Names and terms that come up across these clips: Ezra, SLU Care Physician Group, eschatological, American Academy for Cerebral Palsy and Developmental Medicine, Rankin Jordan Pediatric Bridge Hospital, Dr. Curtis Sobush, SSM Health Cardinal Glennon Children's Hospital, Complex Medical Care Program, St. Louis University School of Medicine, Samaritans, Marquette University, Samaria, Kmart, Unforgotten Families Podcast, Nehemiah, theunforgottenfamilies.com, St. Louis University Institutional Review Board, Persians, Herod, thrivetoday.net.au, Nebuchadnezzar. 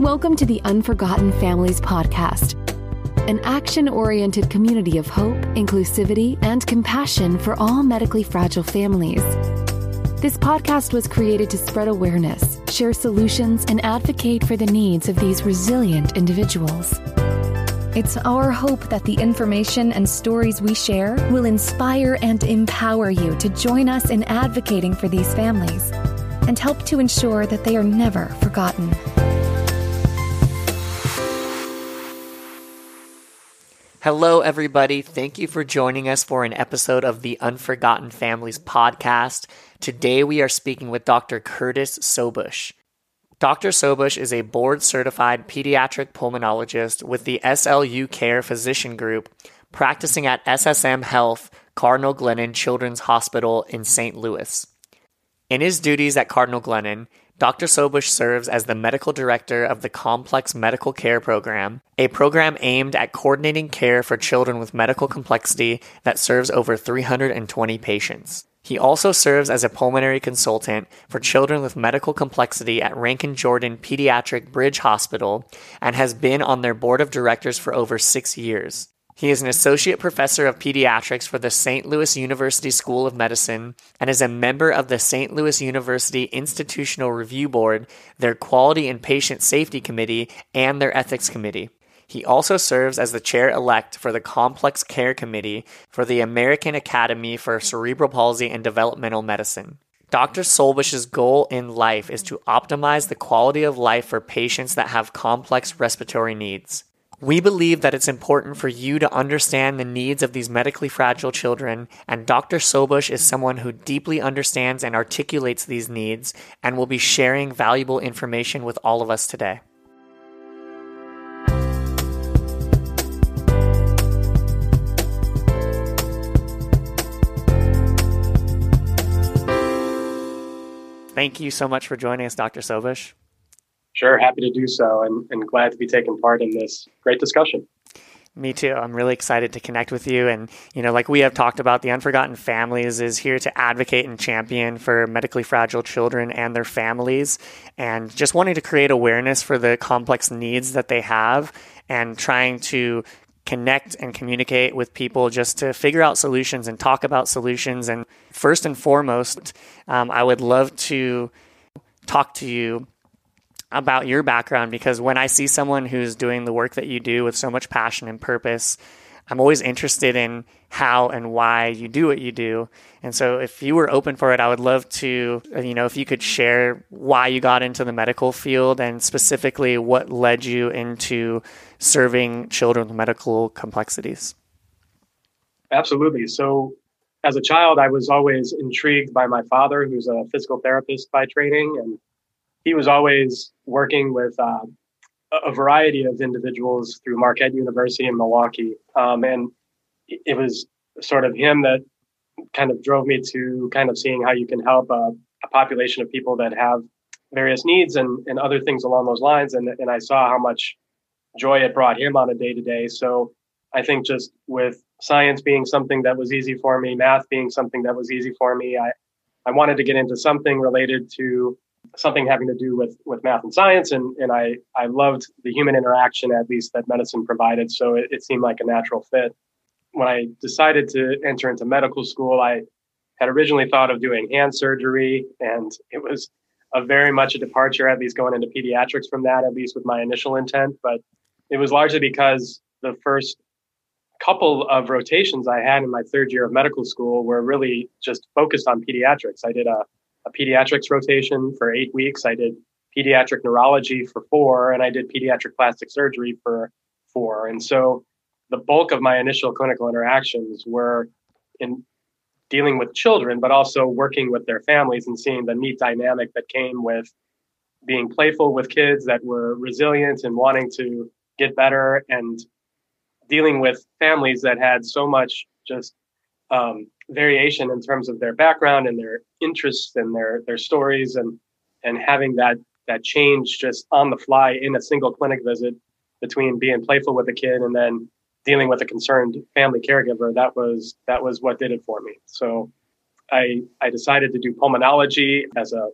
Welcome to the Unforgotten Families Podcast, an action-oriented community of hope, inclusivity, and compassion for all medically fragile families. This podcast was created to spread awareness, share solutions, and advocate for the needs of these resilient individuals. It's our hope that the information and stories we share will inspire and empower you to join us in advocating for these families and help to ensure that they are never forgotten. Hello, everybody. Thank you for joining us for an episode of the Unforgotten Families Podcast. Today, we are speaking with Dr. Curtis Sobush. Dr. Sobush is a board-certified pediatric pulmonologist with the SLU Care Physician Group, practicing at SSM Health Cardinal Glennon Children's Hospital in St. Louis. In his duties at Cardinal Glennon, Dr. Sobush serves as the medical director of the Complex Medical Care Program, a program aimed at coordinating care for children with medical complexity that serves over 320 patients. He also serves as a pulmonary consultant for children with medical complexity at Rankin Jordan Pediatric Bridge Hospital and has been on their board of directors for over 6 years. He is an associate professor of pediatrics for the St. Louis University School of Medicine and is a member of the St. Louis University Institutional Review Board, their Quality and Patient Safety Committee, and their Ethics Committee. He also serves as the chair-elect for the Complex Care Committee for the American Academy for Cerebral Palsy and Developmental Medicine. Dr. Sobush's goal in life is to optimize the quality of life for patients that have complex respiratory needs. We believe that it's important for you to understand the needs of these medically fragile children, and Dr. Sobush is someone who deeply understands and articulates these needs and will be sharing valuable information with all of us today. Thank you so much for joining us, Dr. Sobush. Sure, happy to do so and glad to be taking part in this great discussion. Me too. I'm really excited to connect with you. And, you know, like we have talked about, the Unforgotten Families is here to advocate and champion for medically fragile children and their families, and just wanting to create awareness for the complex needs that they have and trying to connect and communicate with people just to figure out solutions and talk about solutions. And first and foremost, I would love to talk to you about your background, because when I see someone who's doing the work that you do with so much passion and purpose, I'm always interested in how and why you do what you do. And so if you were open for it, I would love to, you know, if you could share why you got into the medical field and specifically what led you into serving children with medical complexities. Absolutely. So as a child, I was always intrigued by my father, who's a physical therapist by training, and he was always working with a variety of individuals through Marquette University in Milwaukee. And it was sort of him that kind of drove me to kind of seeing how you can help a population of people that have various needs and other things along those lines. And I saw how much joy it brought him on a day-to-day. So I think just with science being something that was easy for me, math being something that was easy for me, I wanted to get into something related to something having to do with math and science. And I loved the human interaction, at least that medicine provided. So it seemed like a natural fit. When I decided to enter into medical school, I had originally thought of doing hand surgery, and it was a very much a departure, at least going into pediatrics from that, at least with my initial intent. But it was largely because the first couple of rotations I had in my third year of medical school were really just focused on pediatrics. I did a pediatrics rotation for 8 weeks. I did pediatric neurology for 4, and I did pediatric plastic surgery for 4. And so the bulk of my initial clinical interactions were in dealing with children, but also working with their families and seeing the neat dynamic that came with being playful with kids that were resilient and wanting to get better, and dealing with families that had so much just variation in terms of their background and their interests and their stories, and having that change just on the fly in a single clinic visit between being playful with a kid and then dealing with a concerned family caregiver. That was what did it for me. So I decided to do pulmonology as a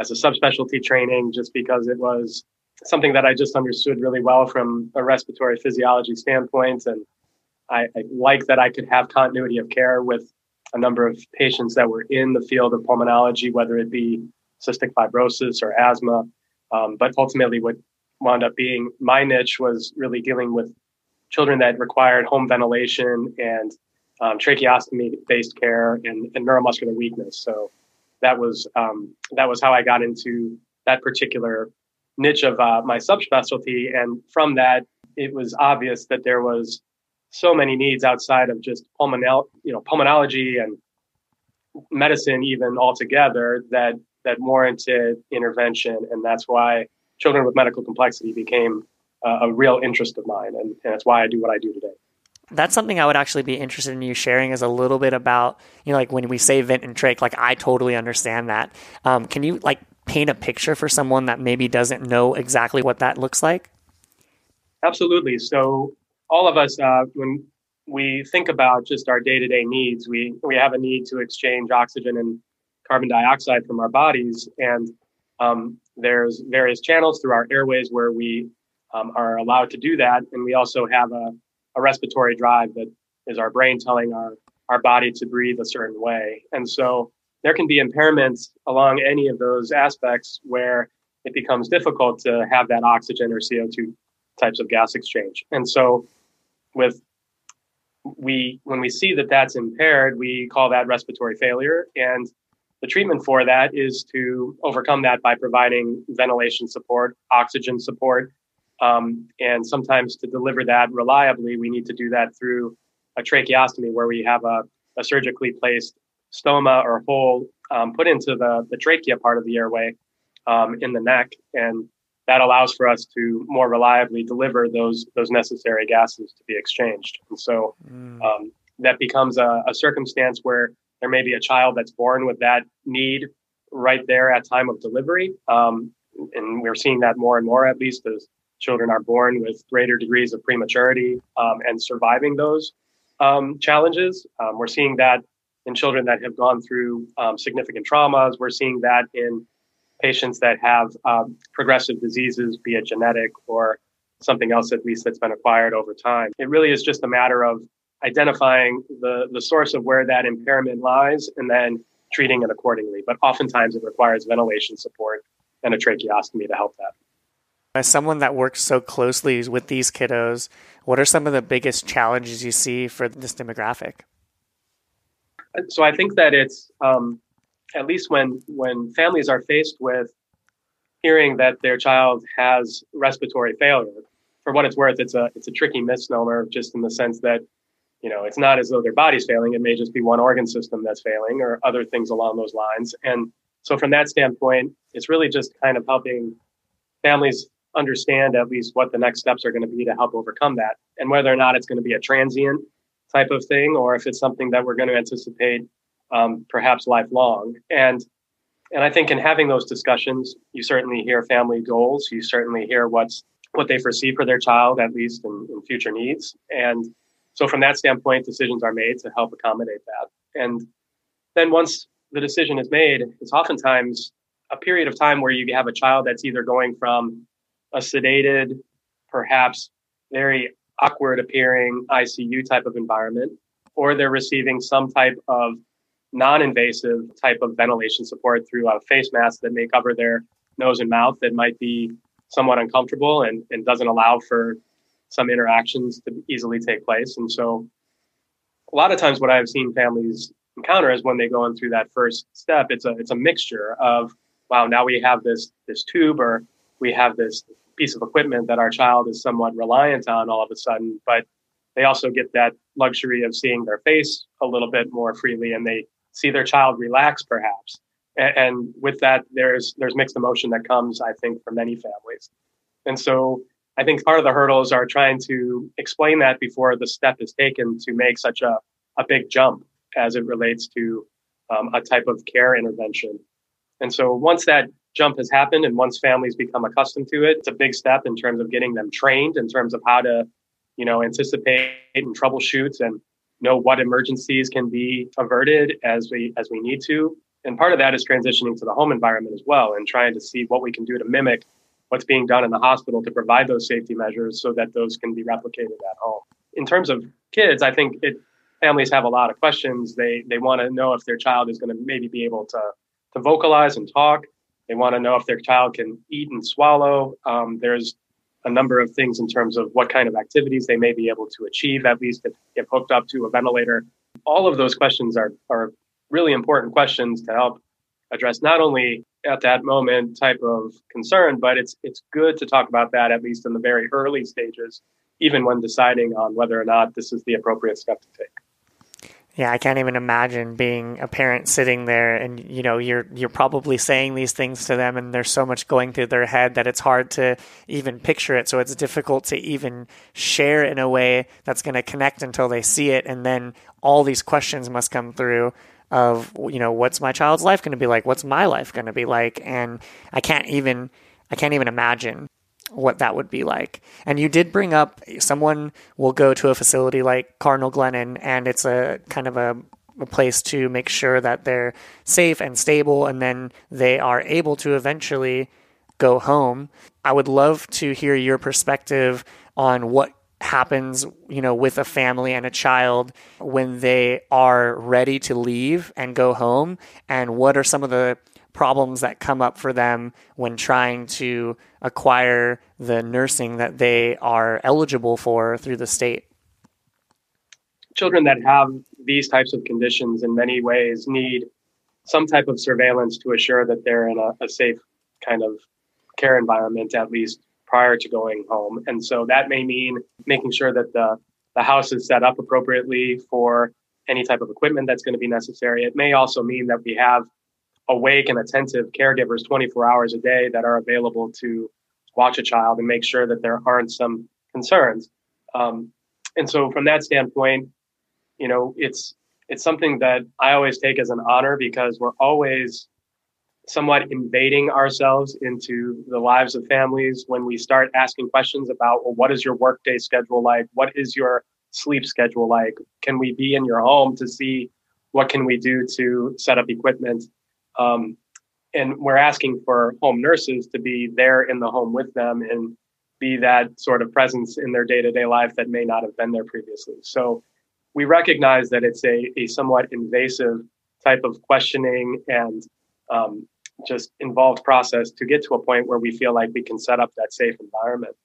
subspecialty training, just because it was something that I just understood really well from a respiratory physiology standpoint. And I like that I could have continuity of care with a number of patients that were in the field of pulmonology, whether it be cystic fibrosis or asthma. But ultimately what wound up being my niche was really dealing with children that required home ventilation and tracheostomy-based care and neuromuscular weakness. So that was how I got into that particular niche of my subspecialty. And from that, it was obvious that there was so many needs outside of just pulmonology and medicine even altogether that warranted intervention. And that's why children with medical complexity became a real interest of mine. And that's why I do what I do today. That's something I would actually be interested in you sharing, is a little bit about, like when we say vent and trach, like I totally understand that. Can you paint a picture for someone that maybe doesn't know exactly what that looks like? Absolutely. So all of us, when we think about just our day-to-day needs, we have a need to exchange oxygen and carbon dioxide from our bodies. And there's various channels through our airways where we are allowed to do that. And we also have a respiratory drive that is our brain telling our body to breathe a certain way. And so there can be impairments along any of those aspects where it becomes difficult to have that oxygen or CO2 types of gas exchange. And so when we see that that's impaired, we call that respiratory failure. And the treatment for that is to overcome that by providing ventilation support, oxygen support. And sometimes to deliver that reliably, we need to do that through a tracheostomy, where we have a surgically placed stoma or hole put into the trachea part of the airway in the neck. And that allows for us to more reliably deliver those necessary gases to be exchanged. And so that becomes a circumstance where there may be a child that's born with that need right there at time of delivery. And we're seeing that more and more, at least as children are born with greater degrees of prematurity and surviving those challenges. We're seeing that in children that have gone through significant traumas. We're seeing that in patients that have progressive diseases, be it genetic or something else, at least that's been acquired over time. It really is just a matter of identifying the source of where that impairment lies and then treating it accordingly. But oftentimes it requires ventilation support and a tracheostomy to help that. As someone that works so closely with these kiddos, what are some of the biggest challenges you see for this demographic? So I think that it's, at least when families are faced with hearing that their child has respiratory failure, for what it's worth, it's a tricky misnomer, just in the sense that, it's not as though their body's failing. It may just be one organ system that's failing or other things along those lines. And so from that standpoint, it's really just kind of helping families understand at least what the next steps are going to be to help overcome that, and whether or not it's going to be a transient type of thing, or if it's something that we're going to anticipate perhaps lifelong. And I think in having those discussions, you certainly hear family goals. You certainly hear what they foresee for their child, at least in future needs. And so from that standpoint, decisions are made to help accommodate that. And then once the decision is made, it's oftentimes a period of time where you have a child that's either going from a sedated, perhaps very awkward appearing ICU type of environment, or they're receiving some type of non-invasive type of ventilation support through a face mask that may cover their nose and mouth that might be somewhat uncomfortable and doesn't allow for some interactions to easily take place. And so a lot of times what I've seen families encounter is when they go in through that first step, it's a mixture of, wow, now we have this tube, or we have this piece of equipment that our child is somewhat reliant on all of a sudden, but they also get that luxury of seeing their face a little bit more freely, and they see their child relax perhaps. And with that, there's mixed emotion that comes, I think, for many families. And so I think part of the hurdles are trying to explain that before the step is taken to make such a big jump as it relates to a type of care intervention. And so once that jump has happened, and once families become accustomed to it, it's a big step in terms of getting them trained in terms of how to, anticipate and troubleshoot and know what emergencies can be averted as we need to. And part of that is transitioning to the home environment as well, and trying to see what we can do to mimic what's being done in the hospital to provide those safety measures so that those can be replicated at home. In terms of kids, I think families have a lot of questions. They want to know if their child is going to maybe be able to vocalize and talk. They want to know if their child can eat and swallow. There's a number of things in terms of what kind of activities they may be able to achieve, at least if they get hooked up to a ventilator. All of those questions are really important questions to help address not only at that moment type of concern, but it's good to talk about that at least in the very early stages, even when deciding on whether or not this is the appropriate step to take. Yeah, I can't even imagine being a parent sitting there and, you know, you're probably saying these things to them and there's so much going through their head that it's hard to even picture it. So it's difficult to even share in a way that's going to connect until they see it. And then all these questions must come through of, you know, what's my child's life going to be like? What's my life going to be like? And I can't even imagine what that would be like. And you did bring up someone will go to a facility like Cardinal Glennon, and it's a kind of a place to make sure that they're safe and stable, and then they are able to eventually go home. I would love to hear your perspective on what happens, you know, with a family and a child when they are ready to leave and go home, and what are some of the problems that come up for them when trying to acquire the nursing that they are eligible for through the state. Children that have these types of conditions in many ways need some type of surveillance to assure that they're in a safe kind of care environment, at least prior to going home. And so that may mean making sure that the house is set up appropriately for any type of equipment that's going to be necessary. It may also mean that we have awake and attentive caregivers 24 hours a day that are available to watch a child and make sure that there aren't some concerns. And so from that standpoint, you know, it's something that I always take as an honor, because we're always somewhat invading ourselves into the lives of families when we start asking questions about, well, what is your workday schedule like? What is your sleep schedule like? Can we be in your home to see what can we do to set up equipment? And we're asking for home nurses to be there in the home with them and be that sort of presence in their day-to-day life that may not have been there previously. So we recognize that it's a somewhat invasive type of questioning and just involved process to get to a point where we feel like we can set up that safe environment.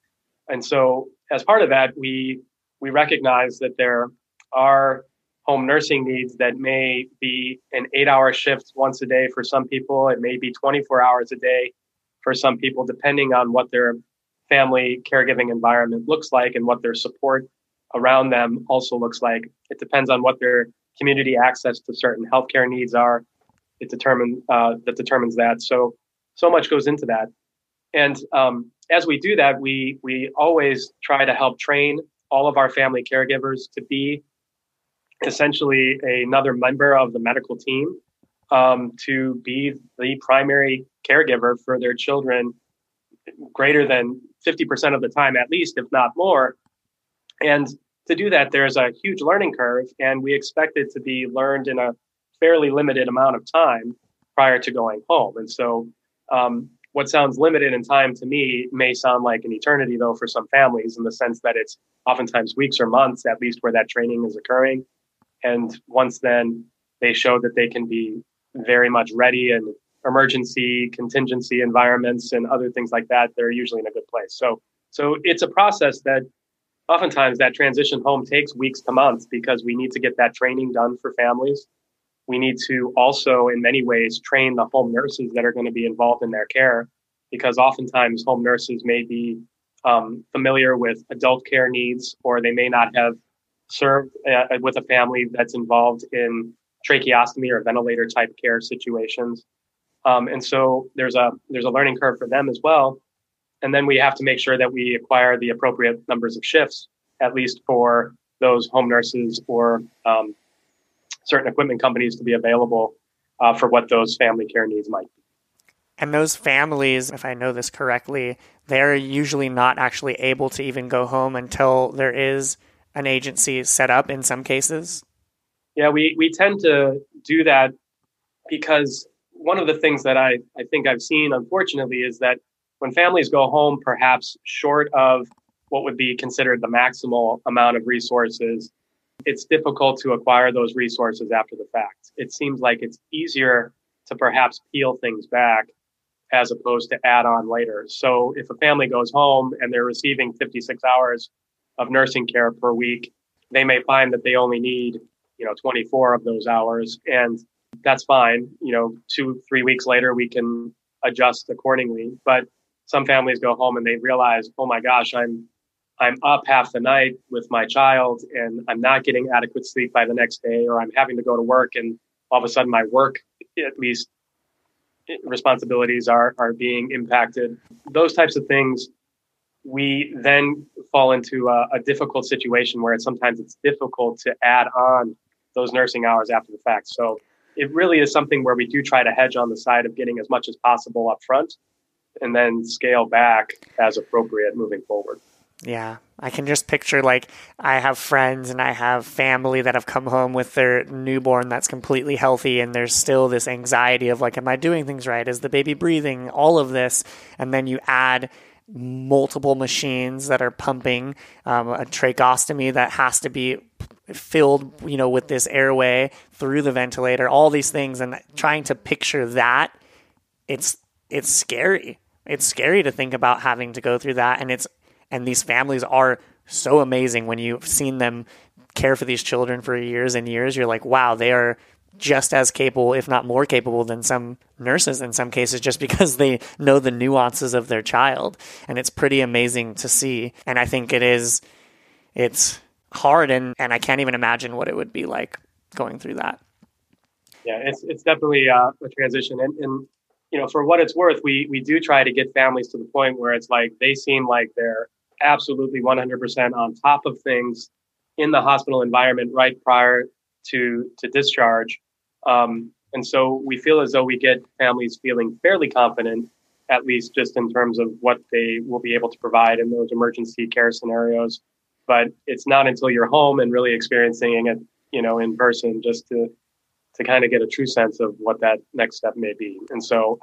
And so as part of that, we recognize that there are home nursing needs that may be an 8-hour shift once a day for some people. It may be 24 hours a day for some people, depending on what their family caregiving environment looks like and what their support around them also looks like. It depends on what their community access to certain healthcare needs are. That determines that. So much goes into that. And as we do that, we always try to help train all of our family caregivers to be essentially another member of the medical team, to be the primary caregiver for their children greater than 50% of the time, at least, if not more. And to do that, there's a huge learning curve, and we expect it to be learned in a fairly limited amount of time prior to going home. And so what sounds limited in time to me may sound like an eternity, though, for some families, in the sense that it's oftentimes weeks or months, at least, where that training is occurring. And once then they show that they can be very much ready in emergency, contingency environments and other things like that, they're usually in a good place. So it's a process that oftentimes that transition home takes weeks to months, because we need to get that training done for families. We need to also, in many ways, train the home nurses that are going to be involved in their care, because oftentimes home nurses may be familiar with adult care needs, or they may not have served with a family that's involved in tracheostomy or ventilator type care situations. And so there's a learning curve for them as well. And then we have to make sure that we acquire the appropriate numbers of shifts, at least for those home nurses or certain equipment companies to be available for what those family care needs might be. And those families, if I know this correctly, they're usually not actually able to even go home until there is an agency set up in some cases? Yeah, we tend to do that, because one of the things that I think I've seen, unfortunately, is that when families go home, perhaps short of what would be considered the maximal amount of resources, it's difficult to acquire those resources after the fact. It seems like it's easier to perhaps peel things back as opposed to add on later. So if a family goes home and they're receiving 56 hours of nursing care per week, they may find that they only need, 24 of those hours. And that's fine. 2-3 weeks later, we can adjust accordingly. But some families go home and they realize, oh my gosh, I'm up half the night with my child and I'm not getting adequate sleep by the next day, or I'm having to go to work and all of a sudden my work, at least responsibilities are being impacted. Those types of things, we then fall into a difficult situation where it's sometimes difficult to add on those nursing hours after the fact. So it really is something where we do try to hedge on the side of getting as much as possible up front and then scale back as appropriate moving forward. Yeah, I can just picture, I have friends and I have family that have come home with their newborn that's completely healthy, and there's still this anxiety of, am I doing things right? Is the baby breathing? All of this. And then you add multiple machines that are pumping, a tracheostomy that has to be filled, with this airway through the ventilator, all these things. And trying to picture that, it's scary. It's scary to think about having to go through that. And these families are so amazing when you've seen them care for these children for years and years. You're like, wow, they are just as capable, if not more capable, than some nurses in some cases, just because they know the nuances of their child. And it's pretty amazing to see. And I think it's hard, and I can't even imagine what it would be like going through that. Yeah, it's definitely a transition. And for what it's worth, we do try to get families to the point where it's they seem like they're absolutely 100% on top of things in the hospital environment right prior to discharge. And so we feel as though we get families feeling fairly confident, at least just in terms of what they will be able to provide in those emergency care scenarios. But it's not until you're home and really experiencing it, in person, just to kind of get a true sense of what that next step may be. And so,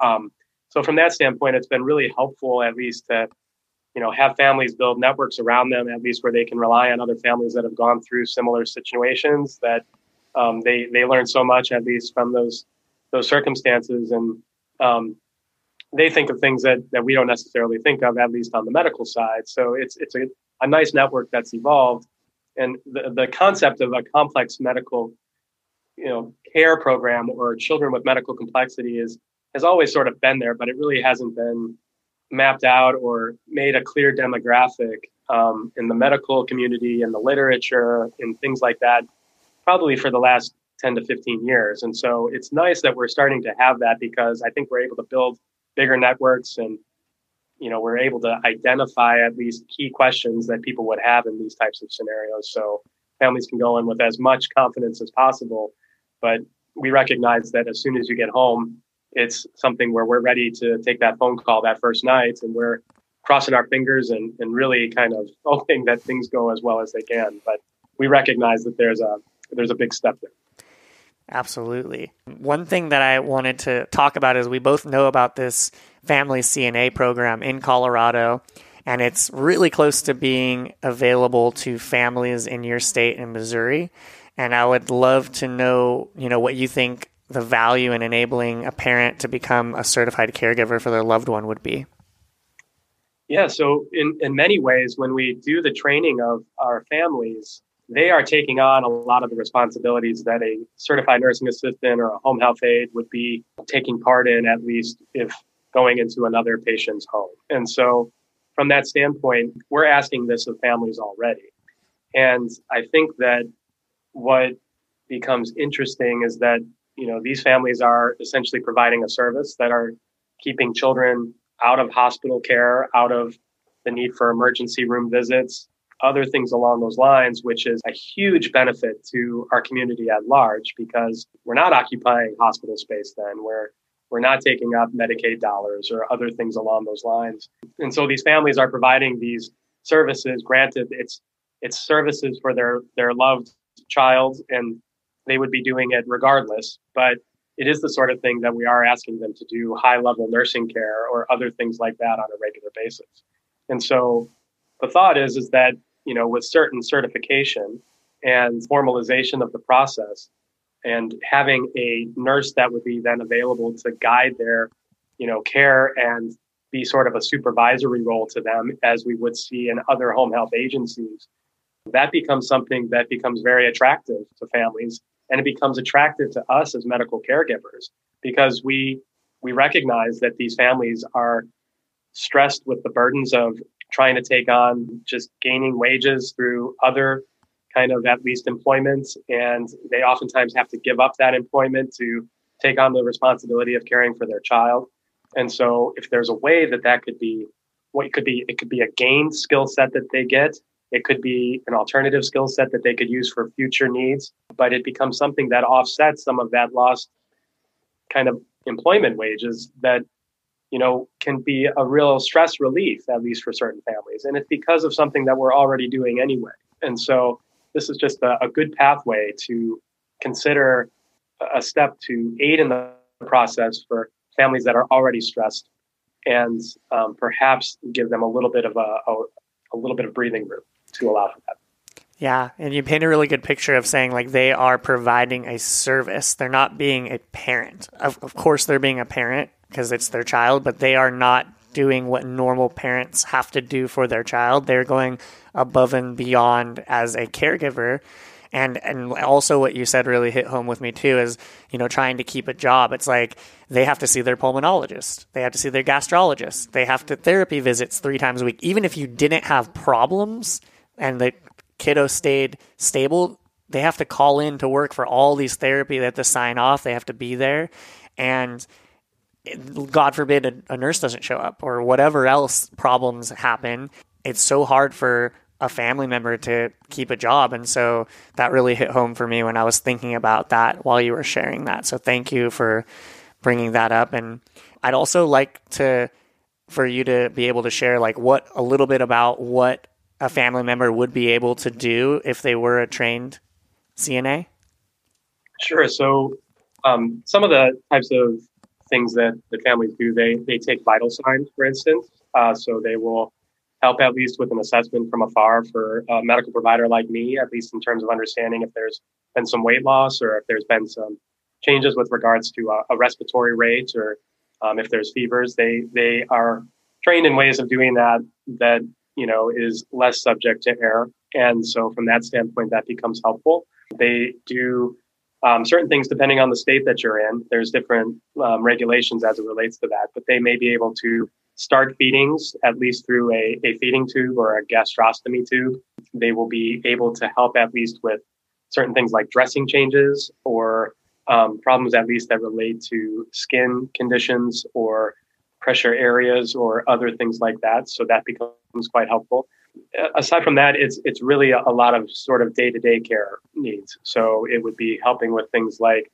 so from that standpoint, it's been really helpful, at least to, have families build networks around them, at least where they can rely on other families that have gone through similar situations, that they learn so much, at least from those circumstances. And they think of things that we don't necessarily think of, at least on the medical side. So it's a nice network that's evolved. And the concept of a complex medical care program, or children with medical complexity, has always sort of been there, but it really hasn't been mapped out or made a clear demographic in the medical community, in the literature, and things like that, probably for the last 10 to 15 years. And so it's nice that we're starting to have that, because I think we're able to build bigger networks, and we're able to identify at least key questions that people would have in these types of scenarios. So families can go in with as much confidence as possible. But we recognize that as soon as you get home, it's something where we're ready to take that phone call that first night, and we're crossing our fingers and really kind of hoping that things go as well as they can. But we recognize that there's a big step there. Absolutely. One thing that I wanted to talk about is we both know about this family CNA program in Colorado, and it's really close to being available to families in your state in Missouri. And I would love to know, what you think the value in enabling a parent to become a certified caregiver for their loved one would be. Yeah, so in many ways, when we do the training of our families, they are taking on a lot of the responsibilities that a certified nursing assistant or a home health aide would be taking part in, at least if going into another patient's home. And so from that standpoint, we're asking this of families already. And I think that what becomes interesting is that, these families are essentially providing a service that are keeping children out of hospital care, out of the need for emergency room visits, other things along those lines, which is a huge benefit to our community at large, because we're not occupying hospital space then. We're not taking up Medicaid dollars or other things along those lines. And so these families are providing these services. Granted, it's services for their loved child, and they would be doing it regardless. But it is the sort of thing that we are asking them to do high-level nursing care or other things like that on a regular basis. And so the thought is that, you know, with certain certification and formalization of the process and having a nurse that would be then available to guide their, you know, care and be sort of a supervisory role to them, as we would see in other home health agencies, that becomes something that becomes very attractive to families. And it becomes attractive to us as medical caregivers, because we recognize that these families are stressed with the burdens of trying to take on just gaining wages through other kind of at least employment. And they oftentimes have to give up that employment to take on the responsibility of caring for their child. And so if there's a way that could be, it could be a gained skill set that they get. It could be an alternative skill set that they could use for future needs, but it becomes something that offsets some of that lost kind of employment wages that, you know, can be a real stress relief, at least for certain families. And it's because of something that we're already doing anyway. And so this is just a good pathway to consider a step to aid in the process for families that are already stressed and perhaps give them a little bit of breathing room to allow for that. Yeah. And you paint a really good picture of saying, like, they are providing a service. They're not being a parent. Of course, they're being a parent because it's their child, but they are not doing what normal parents have to do for their child. They're going above and beyond as a caregiver. And also what you said really hit home with me too is, you know, trying to keep a job. It's like they have to see their pulmonologist. They have to see their gastrologist. They have to therapy visits 3 times a week. Even if you didn't have problems and the kiddo stayed stable, they have to call in to work for all these therapy. They have to sign off. They have to be there. And God forbid a nurse doesn't show up or whatever else problems happen. It's so hard for a family member to keep a job. And so that really hit home for me when I was thinking about that while you were sharing that. So thank you for bringing that up. And I'd also like for you to be able to share a little bit about what a family member would be able to do if they were a trained CNA. Sure. So some of the types of things that the families do, they take vital signs, for instance. So they will help at least with an assessment from afar for a medical provider like me, at least in terms of understanding if there's been some weight loss or if there's been some changes with regards to a respiratory rate or if there's fevers. They are trained in ways of doing that, you know, is less subject to error. And so from that standpoint, that becomes helpful. They do certain things depending on the state that you're in. There's different regulations as it relates to that, but they may be able to start feedings, at least through a feeding tube or a gastrostomy tube. They will be able to help at least with certain things like dressing changes or problems at least that relate to skin conditions or pressure areas or other things like that. So that becomes quite helpful. Aside from that, it's really a lot of sort of day-to-day care needs. So it would be helping with things like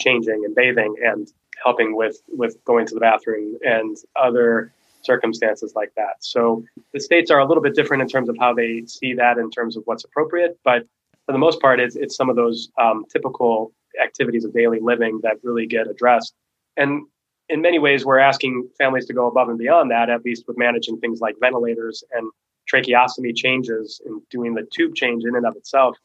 changing and bathing and helping with going to the bathroom and other circumstances like that. So the states are a little bit different in terms of how they see that in terms of what's appropriate. But for the most part, it's some of those typical activities of daily living that really get addressed. And in many ways, we're asking families to go above and beyond that, at least with managing things like ventilators and tracheostomy changes and doing the tube change in and of itself.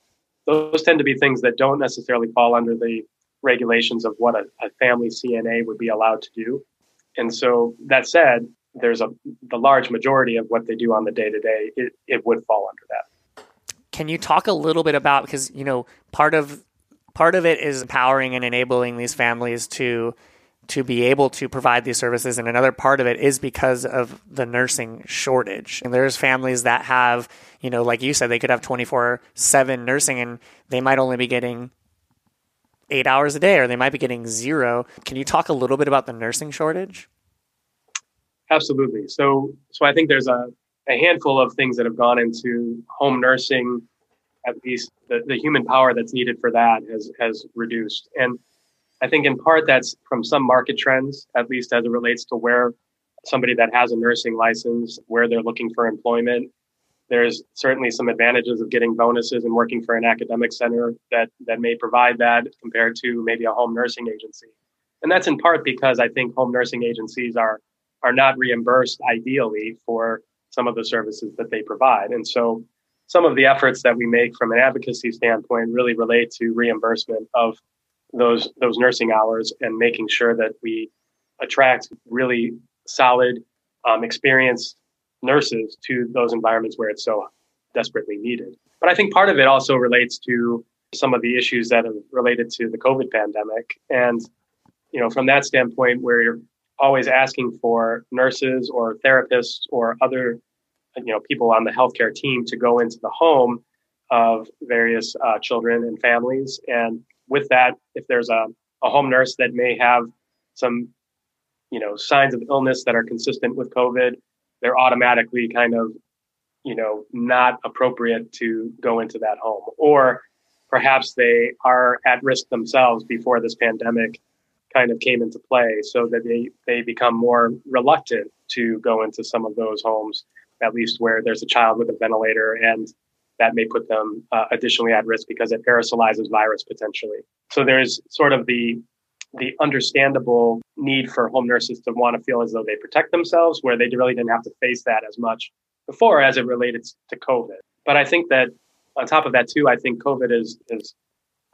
Those tend to be things that don't necessarily fall under the regulations of what a family CNA would be allowed to do. And so that said, there's the large majority of what they do on the day-to-day, it would fall under that. Can you talk a little bit about, because, you know, part of it is empowering and enabling these families to be able to provide these services. And another part of it is because of the nursing shortage. And there's families that have, you know, like you said, they could have 24/7 nursing and they might only be getting 8 hours a day, or they might be getting 0. Can you talk a little bit about the nursing shortage? Absolutely. So I think there's a handful of things that have gone into home nursing. At least the human power that's needed for that has reduced. And I think in part that's from some market trends, at least as it relates to where somebody that has a nursing license, where they're looking for employment. There's certainly some advantages of getting bonuses and working for an academic center that may provide that compared to maybe a home nursing agency. And that's in part because I think home nursing agencies are not reimbursed ideally for some of the services that they provide. And so some of the efforts that we make from an advocacy standpoint really relate to reimbursement of those nursing hours and making sure that we attract really solid, experienced nurses to those environments where it's so desperately needed. But I think part of it also relates to some of the issues that are related to the COVID pandemic. And, you know, from that standpoint, where you're always asking for nurses or therapists or other, you know, people on the healthcare team to go into the home of various children and families. And with that, if there's a home nurse that may have some, you know, signs of illness that are consistent with COVID, they're automatically kind of, you know, not appropriate to go into that home. Or perhaps they are at risk themselves before this pandemic kind of came into play, so that they become more reluctant to go into some of those homes, at least where there's a child with a ventilator, and that may put them additionally at risk because it aerosolizes virus potentially. So there's sort of the understandable need for home nurses to want to feel as though they protect themselves, where they really didn't have to face that as much before as it related to COVID. But I think that on top of that too, I think COVID has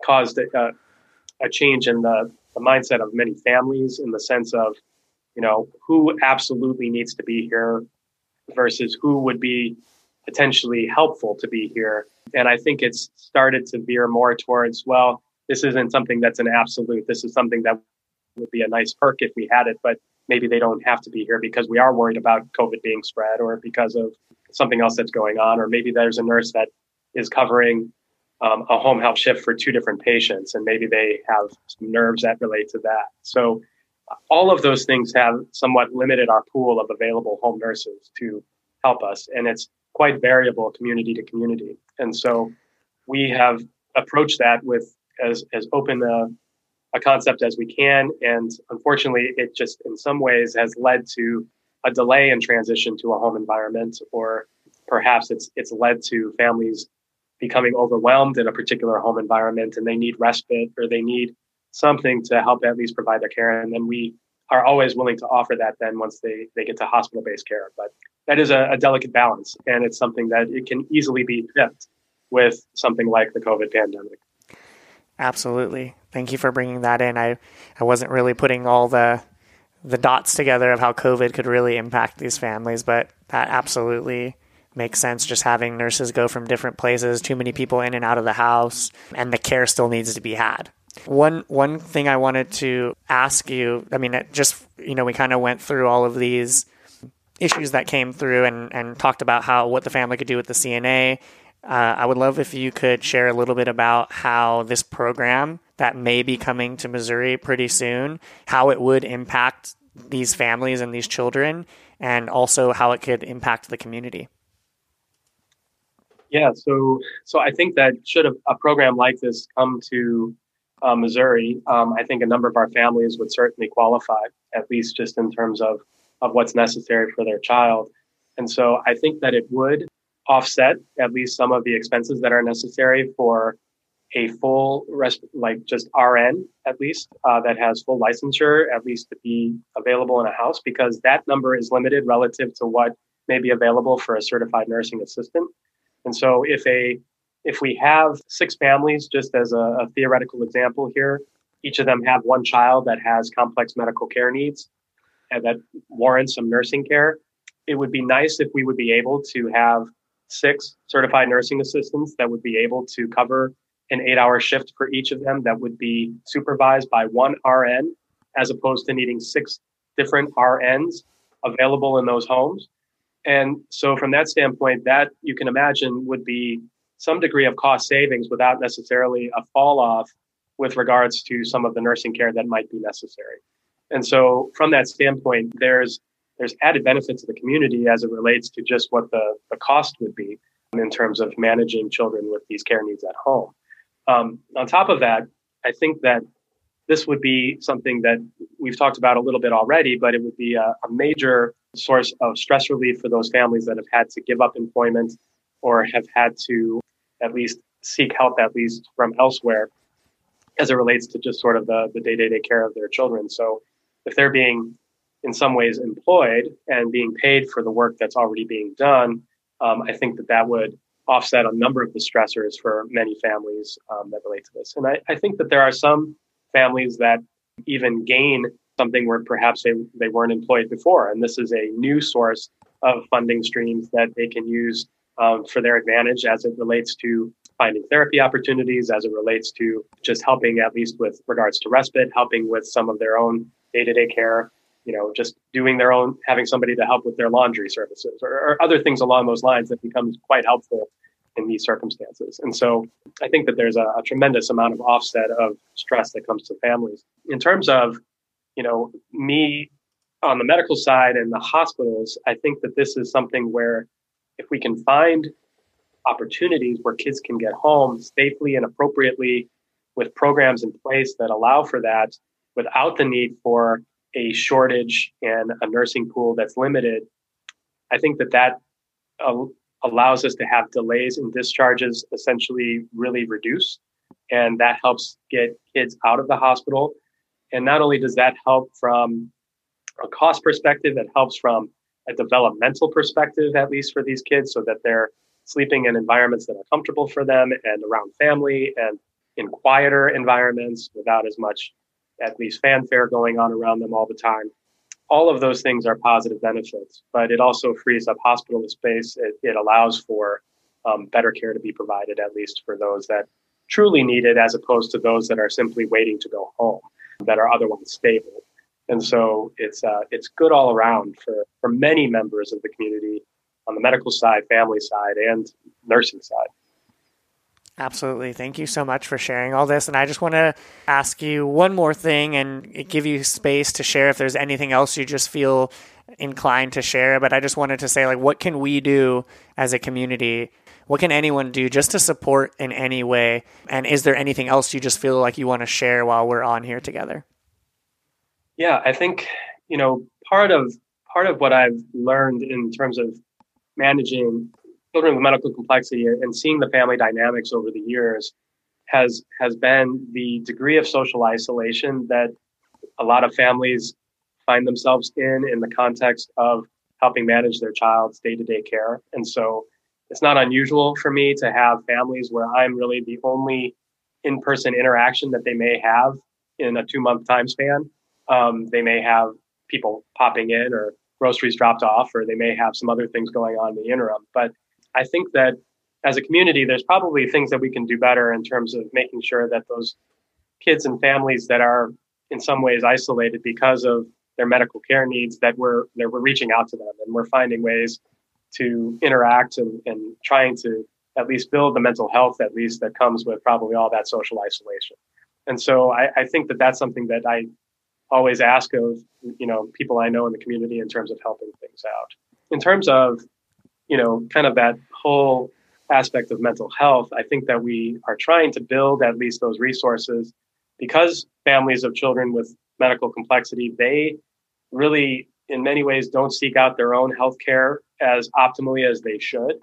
caused a change in the mindset of many families, in the sense of, you know, who absolutely needs to be here versus who would be potentially helpful to be here. And I think it's started to veer more towards, well, this isn't something that's an absolute. This is something that would be a nice perk if we had it, but maybe they don't have to be here because we are worried about COVID being spread, or because of something else that's going on. Or maybe there's a nurse that is covering a home health shift for two different patients, and maybe they have some nerves that relate to that. So all of those things have somewhat limited our pool of available home nurses to help us. And it's quite variable community to community. And so we have approached that with as open a concept as we can. And unfortunately, it just in some ways has led to a delay in transition to a home environment, or perhaps it's led to families becoming overwhelmed in a particular home environment, and they need respite, or they need something to help at least provide their care. And then we are always willing to offer that then once they get to hospital-based care. But that is a delicate balance, and it's something that it can easily be tipped with something like the COVID pandemic. Absolutely. Thank you for bringing that in. I wasn't really putting all the dots together of how COVID could really impact these families, but that absolutely makes sense. Just having nurses go from different places, too many people in and out of the house, and the care still needs to be had. One thing I wanted to ask you, I mean, it just, you know, we kind of went through all of these issues that came through and talked about how what the family could do with the CNA. I would love if you could share a little bit about how this program that may be coming to Missouri pretty soon, how it would impact these families and these children, and also how it could impact the community. Yeah, so I think that should a program like this come to Missouri, I think a number of our families would certainly qualify, at least just in terms of what's necessary for their child. And so I think that it would offset at least some of the expenses that are necessary for a full just RN, at least, that has full licensure, at least to be available in a house, because that number is limited relative to what may be available for a certified nursing assistant. And so if we have six families, just as a theoretical example here, each of them have one child that has complex medical care needs and that warrants some nursing care, it would be nice if we would be able to have six certified nursing assistants that would be able to cover an 8-hour shift for each of them that would be supervised by one RN, as opposed to needing six different RNs available in those homes. And so from that standpoint, that you can imagine would be some degree of cost savings without necessarily a fall off with regards to some of the nursing care that might be necessary. And so from that standpoint, there's added benefit to the community as it relates to just what the cost would be in terms of managing children with these care needs at home. On top of that, I think that this would be something that we've talked about a little bit already, but it would be a major source of stress relief for those families that have had to give up employment or have had to at least seek help, at least from elsewhere, as it relates to just sort of the day-to-day care of their children. So if they're being in some ways employed and being paid for the work that's already being done, I think that would offset a number of the stressors for many families that relate to this. And I think that there are some families that even gain something where perhaps they weren't employed before. And this is a new source of funding streams that they can use for their advantage as it relates to finding therapy opportunities, as it relates to just helping, at least with regards to respite, helping with some of their own day-to-day care, just doing their own, having somebody to help with their laundry services or other things along those lines that becomes quite helpful in these circumstances. And so I think that there's a tremendous amount of offset of stress that comes to families. In terms of, me on the medical side and the hospitals, I think that this is something where if we can find opportunities where kids can get home safely and appropriately with programs in place that allow for that without the need for a shortage and a nursing pool that's limited, I think that allows us to have delays in discharges essentially really reduce. And that helps get kids out of the hospital. And not only does that help from a cost perspective, it helps from a developmental perspective, at least for these kids, so that they're sleeping in environments that are comfortable for them and around family and in quieter environments without as much, at least, fanfare going on around them all the time. All of those things are positive benefits, but it also frees up hospital space. It allows for better care to be provided, at least for those that truly need it, as opposed to those that are simply waiting to go home, that are otherwise stable. And so it's good all around for many members of the community on the medical side, family side, and nursing side. Absolutely. Thank you so much for sharing all this. And I just want to ask you one more thing and give you space to share if there's anything else you just feel inclined to share. But I just wanted to say, what can we do as a community? What can anyone do just to support in any way? And is there anything else you just feel like you want to share while we're on here together? Yeah, I think, part of what I've learned in terms of managing children with medical complexity and seeing the family dynamics over the years has been the degree of social isolation that a lot of families find themselves in the context of helping manage their child's day-to-day care. And so it's not unusual for me to have families where I'm really the only in-person interaction that they may have in a 2-month time span. They may have people popping in or groceries dropped off, or they may have some other things going on in the interim. But I think that as a community, there's probably things that we can do better in terms of making sure that those kids and families that are in some ways isolated because of their medical care needs, that we're reaching out to them and we're finding ways to interact and trying to at least build the mental health, at least, that comes with probably all that social isolation. And so I think that's something that I always ask of, people I know in the community in terms of helping things out. In terms of kind of that whole aspect of mental health, I think that we are trying to build at least those resources because families of children with medical complexity, they really, in many ways, don't seek out their own healthcare as optimally as they should.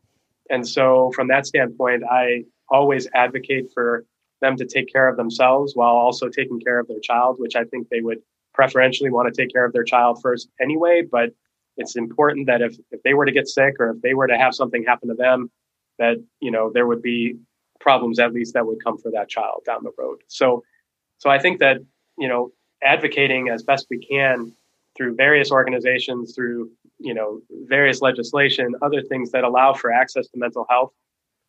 And so from that standpoint, I always advocate for them to take care of themselves while also taking care of their child, which I think they would preferentially want to take care of their child first anyway. But it's important that if they were to get sick or if they were to have something happen to them, that, there would be problems, at least, that would come for that child down the road. So I think that, advocating as best we can through various organizations, through, various legislation, other things that allow for access to mental health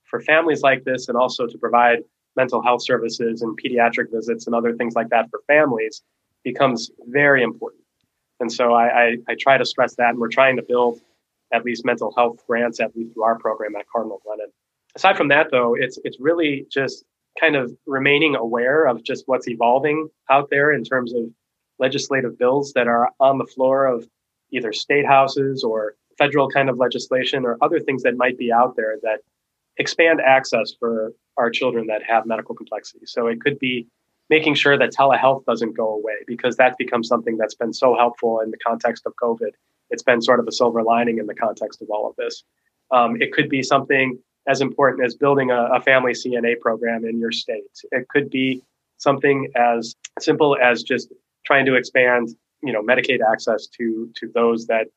for families like this, and also to provide mental health services and pediatric visits and other things like that for families becomes very important. And so I try to stress that, and we're trying to build at least mental health grants, at least through our program at Cardinal Glennon. Aside from that, though, it's really just kind of remaining aware of just what's evolving out there in terms of legislative bills that are on the floor of either state houses or federal kind of legislation or other things that might be out there that expand access for our children that have medical complexity. So it could be making sure that telehealth doesn't go away, because that's become something that's been so helpful in the context of COVID. It's been sort of a silver lining in the context of all of this. It could be something as important as building a family CNA program in your state. It could be something as simple as just trying to expand, Medicaid access to those that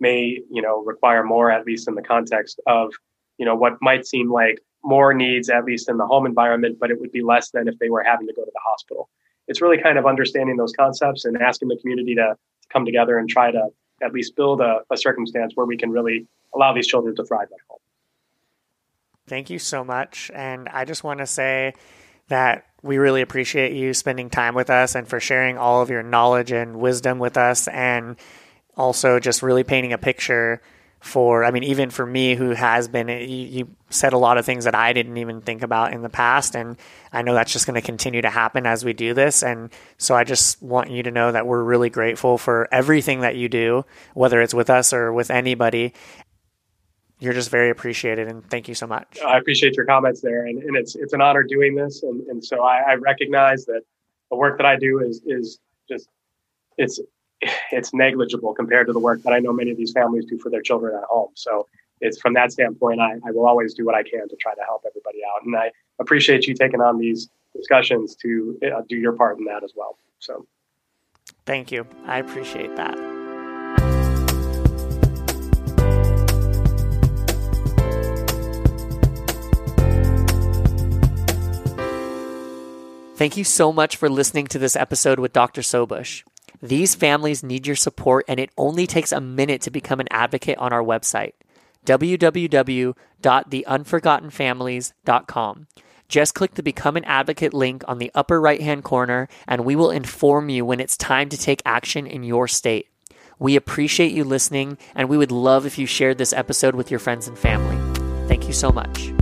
may, require more, at least in the context of, what might seem like more needs, at least in the home environment, but it would be less than if they were having to go to the hospital. It's really kind of understanding those concepts and asking the community to come together and try to at least build a circumstance where we can really allow these children to thrive at home. Thank you so much. And I just want to say that we really appreciate you spending time with us and for sharing all of your knowledge and wisdom with us, and also just really painting a picture for, even for me who has been, you said a lot of things that I didn't even think about in the past. And I know that's just going to continue to happen as we do this. And so I just want you to know that we're really grateful for everything that you do, whether it's with us or with anybody. You're just very appreciated, and thank you so much. I appreciate your comments there. And it's an honor doing this. And so I recognize that the work that I do is just, it's negligible compared to the work that I know many of these families do for their children at home. So it's from that standpoint, I will always do what I can to try to help everybody out. And I appreciate you taking on these discussions to do your part in that as well. So thank you. I appreciate that. Thank you so much for listening to this episode with Dr. Sobush. These families need your support, and it only takes a minute to become an advocate on our website, www.theunforgottenfamilies.com. Just click the Become an Advocate link on the upper right-hand corner, and we will inform you when it's time to take action in your state. We appreciate you listening, and we would love if you shared this episode with your friends and family. Thank you so much.